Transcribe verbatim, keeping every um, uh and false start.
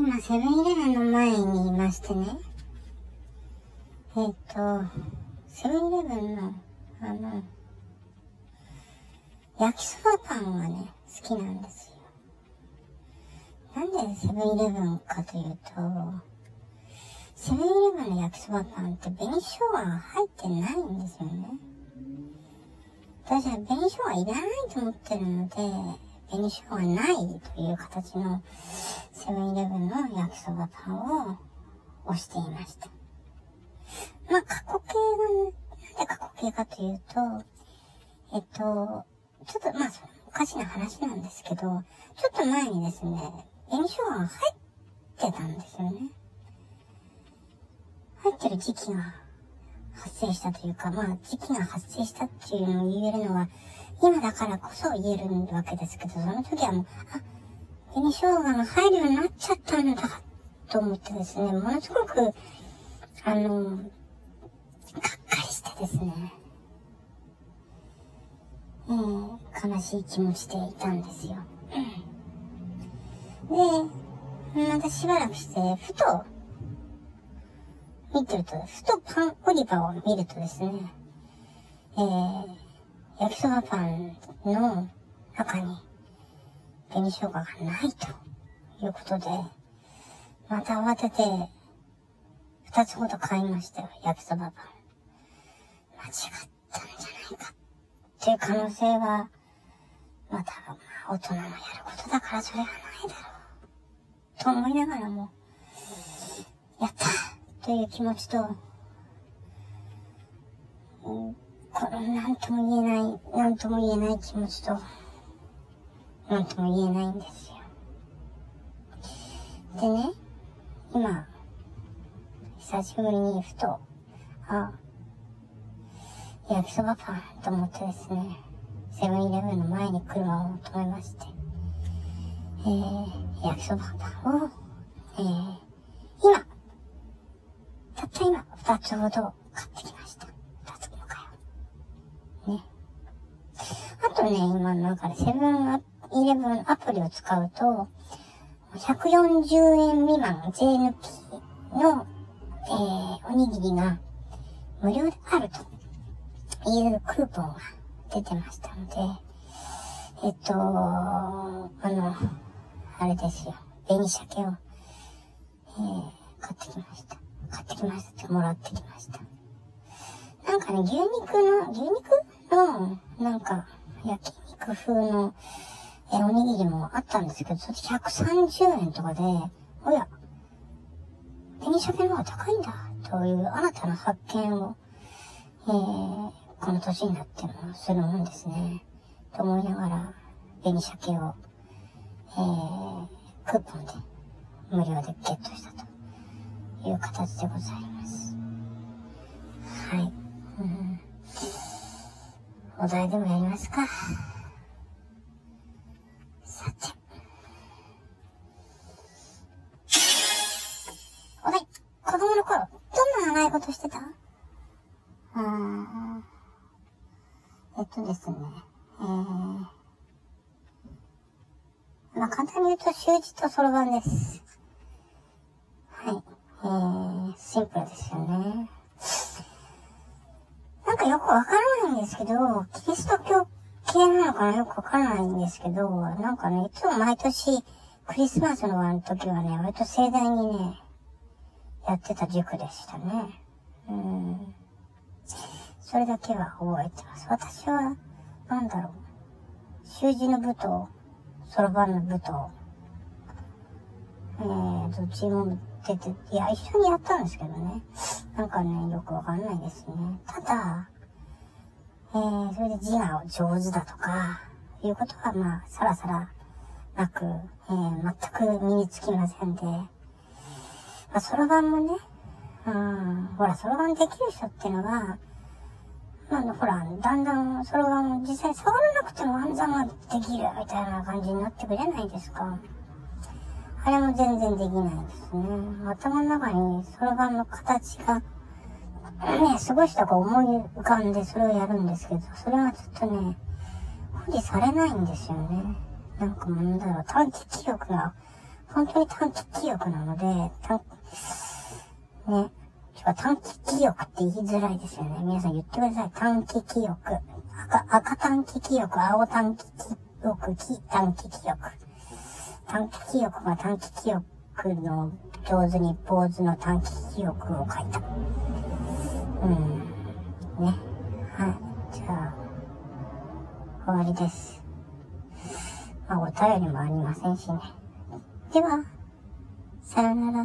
今セブンイレブンの前にいましてね、えっとセブンイレブンのあの焼きそばパンがね好きなんですよ。なんでセブンイレブンかというと、セブンイレブンの焼きそばパンって紅しょうがが入ってないんですよね。私は紅しょうがいらないと思ってるので、紅しょうがないという形のセブンイレブンの焼きそばパンを推していました。まあ過去形が、なんで過去形かというと、えっと、ちょっとまあおかしな話なんですけど、ちょっと前にですね、紅しょうがが入ってたんですよね。入ってる時期が発生したというか、まあ時期が発生したっていうのを言えるのは今だからこそ言えるわけですけど、その時はもう、あ、紅生姜が入るようになっちゃったんだと思ってですね、ものすごくあのがっかりしてですね、えー、悲しい気持ちでいたんですよ。で、またしばらくしてふと見てると、ふとパン売り場を見るとですね、えー、焼きそばパンの中に紅生姜がないということで、また慌てて二つほど買いましたよ、焼きそばパン。間違ったんじゃないかっていう可能性は、また、まあ、大人のやることだからそれはないだろうと思いながらも、やったという気持ちと、この何とも言えない、何とも言えない気持ちと、何とも言えないんですよ。でね、今、久しぶりにふと、あ、焼きそばパンと思ってですね、セブンイレブンの前に車を止めまして、えー、焼きそばパンを、えー、今、たった今、二つほど買ってきました。二つも買う。ね。あとね、今なんかセブンイレブンアプリを使うと、ひゃくよんじゅうえん未満税抜きの、えー、おにぎりが無料であるというクーポンが出てましたので、えっと、あの、あれですよ、紅鮭を、えー、買ってきました。買ってきましたってもらってきました。なんかね、牛肉の、牛肉の、なんか、焼肉風の、え、おにぎりもあったんですけど、それひゃくさんじゅうえんとかで、おや、紅鮭の方が高いんだ、という新たな発見を、えー、この年になってもするもんですね。と思いながら、紅鮭を、えー、クーポンで、無料でゲットしたと。いう形でございます。はい。うん、お題でもやりますか。さて。お題。子供の頃、どんな習い事してた？うん。えっとですね。えー、まあ、簡単に言うと、習字とそろばんです。はい。えー、シンプルですよね。なんかよくわからないんですけど、キリスト教系なのかな、よくわからないんですけど、なんかね、いつも毎年クリスマスの時はね、割と盛大にね、やってた塾でしたね。うん。それだけは覚えてます。私は、なんだろう、習字の部と、そろばんの部と、えー、どっちも、いや、一緒にやったんですけどね。なんかね、よくわかんないですね。ただ、えー、それで字が上手だとか、いうことは、まあ、さらさらなく、えー、全く身につきませんで。まあ、そろばんもね、うん、ほら、そろばんできる人っていうのは、まあ、ほら、だんだんそろばんも実際触らなくても暗算ができるみたいな感じになってくれないですか。あれも全然できないですね。頭の中にそろばんの形が、ね、すごい人が思い浮かんでそれをやるんですけど、それはちょっとね、保持されないんですよね。なんかなんだろう、短期記憶が本当に短期記憶なので、短ね、ちょっと短期記憶って言いづらいですよね。皆さん言ってください。短期記憶、赤赤短期記憶、青短期記憶、黄短期記憶。短期記憶が短期記憶の上手に坊主の短期記憶を書いた。うん、ね、はい、じゃあ終わりです。まあお便りもありませんしね。では、さよなら。